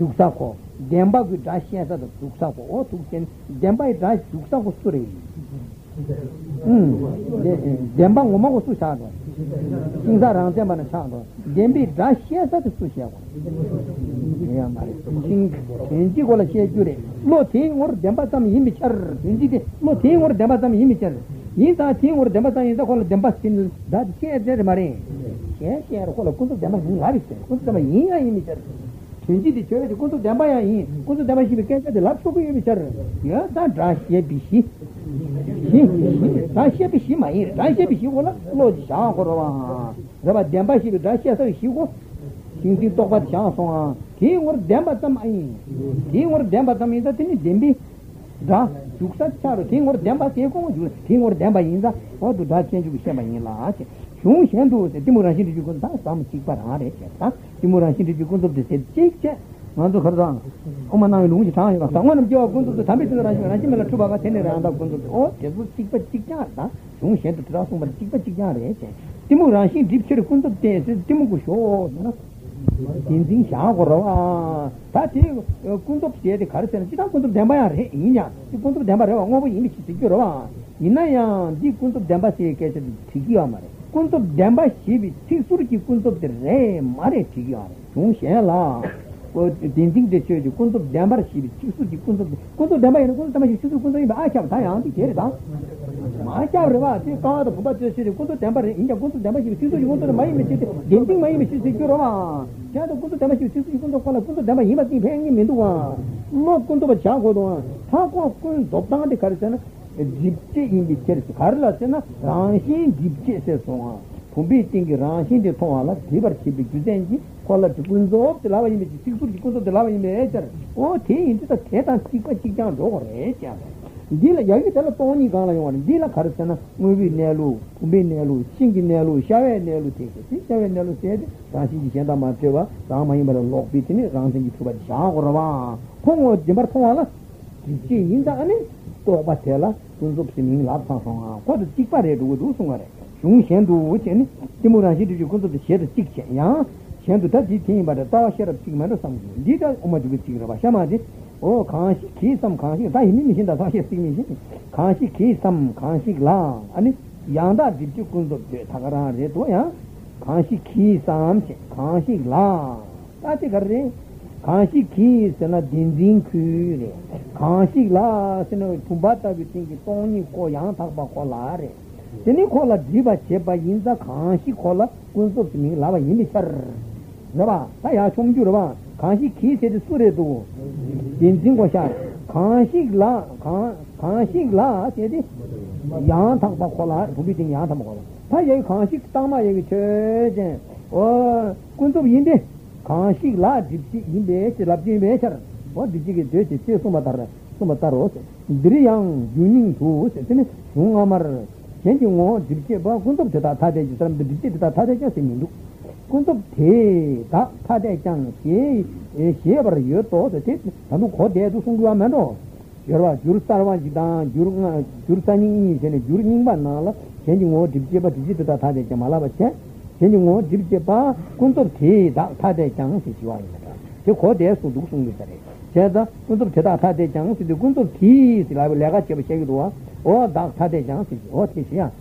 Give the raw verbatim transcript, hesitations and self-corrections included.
Juksako, Demba with Rashian as a Juksako, or to can Demba is Juksako story. Demba woman was to Shadow. Things around them and a shadow. Dembi is Rashian as a Sushaw. And you will share today. No thing or Demba some immature. No thing or Demba some immature. Yes, I think or Demba is the whole Demba skin that shares their marine. Yes, they are all a good Demba in Harrison. Good Demba immature. Indeed, the church goes to Dambaya in, goes to Damashi because the last of you, sir. Yes, that Rash Yebishi. Rash Yebishi, my ear, Rash Yebishi, no Shah. About Dambashi, Rashi, he was thinking about Shah. He were Dambatam, he were Dambatam in the Timmy, Rash, Tuksa Char, King or Dambateko, King or Dambayinza, or to that change with Shamanila. Soon she handles the Timurashi to go down some cheap but hard. Timurashi to go to the cheek, not to her down. Omana Luji time, someone of your going to the Tamil National Tuba ten around the Gondor, or just would cheap but cheap yard. Soon she had to trust over cheap but cheap yard. Timurashi dips her Kundo days, Timukusho. Tinting Shagora, Patti Kundo State, the Carson, she don't go to Dambaya, Inya, she goes to Dambara over English Sikura. Inaya, deep Kundo Dambasi, Tikiamare. Kunto Damba Shibi, Tisurki Kunto de Re, Maretigar, Tunshella, didn't the church, Kunto Damba Shibi, Tisurki Kunto, Kunto Damba and Kunto Kunto, I shall tie on the carriage. I shall revise the car of the city, Kunto Damba, in the Kunto Damba, you want to my mistake, didn't my mistake, Kurova. Just Kunto Damba, you Kunto Kunto Damba, he must be paying him into one. No Kunto Chago, Taco Kunto, the Carson. Gypsy in the church, Carla Sena, Ranshin, Gypsy says so on. Competing Ranshin de Toala, Liberty, Guzenji, Cola to Gunzo, the lava in the secret because of the lava in the ether. Oh, tea into the cat and secret chicken door, eh? Dila Yagi telephone, Galayon, Dila Carcena, Mubi Nelu, Ubi Nelu, Shingi Nelu, Shave Nelu, Shave Nelu said, Ranshi Shenda Mateva, Rama in the lock between it, Ranshi to a Shagorava. Pongo Jimbertoala, Gypsy in the Anne. Batella, Kunzop singing Lapsa. What a sick parade would do somewhere. Soon Shandu, which any Timurashi did you go to the shed of six, yeah? Shandu touched it came by the tower shed of six men or something. Did I much with Tigravashamaji? Oh, can't she kiss some Kanshi? I mean, the Sasha singing. Can't she kiss some Kanshi la? And Yanda did you Kunzop Tagara, yeah? Can't she kiss some Kanshi la? That's it. Kanshi kiss and a dinding curry. Kanshi glass and a tumbata between it's only Koyanta Bacolare. Then you call a diva cheba in the Kanshi collar, Kunso to me, lava in the sir. Nava, I ask from Jurava. Kanshi kiss at the Suredo. Dinding was shot. Kanshi glass, Kanshi glass, Eddie Yanta Bacola, who beating Yantamola. Taya Kanshi Tama, every church or Kunso Yinde. Kanshi la gypsy in the Labjim. What did you get? It's Sumatara, Sumataros, Driang, Juning, who is in Sungamar, changing more gypsy about Kunto Tataja, some the digit Tataja singing. Kunto Te, Tatajan, Ye, a shaver, your thought, the tip, and who caught there to Sungamano. There are Jursarwajidan, Jursani, and a Juring Banala, changing more gypsy about digit Tataja, Malavacha. Then you want Jibjeba, Kunto tea, that Tade Jang situation. The court is to do something. Cheddar, Kunto Tade Jang, the Kunto tea, the Laga Chevy, or that Tade Jang, or Tisia,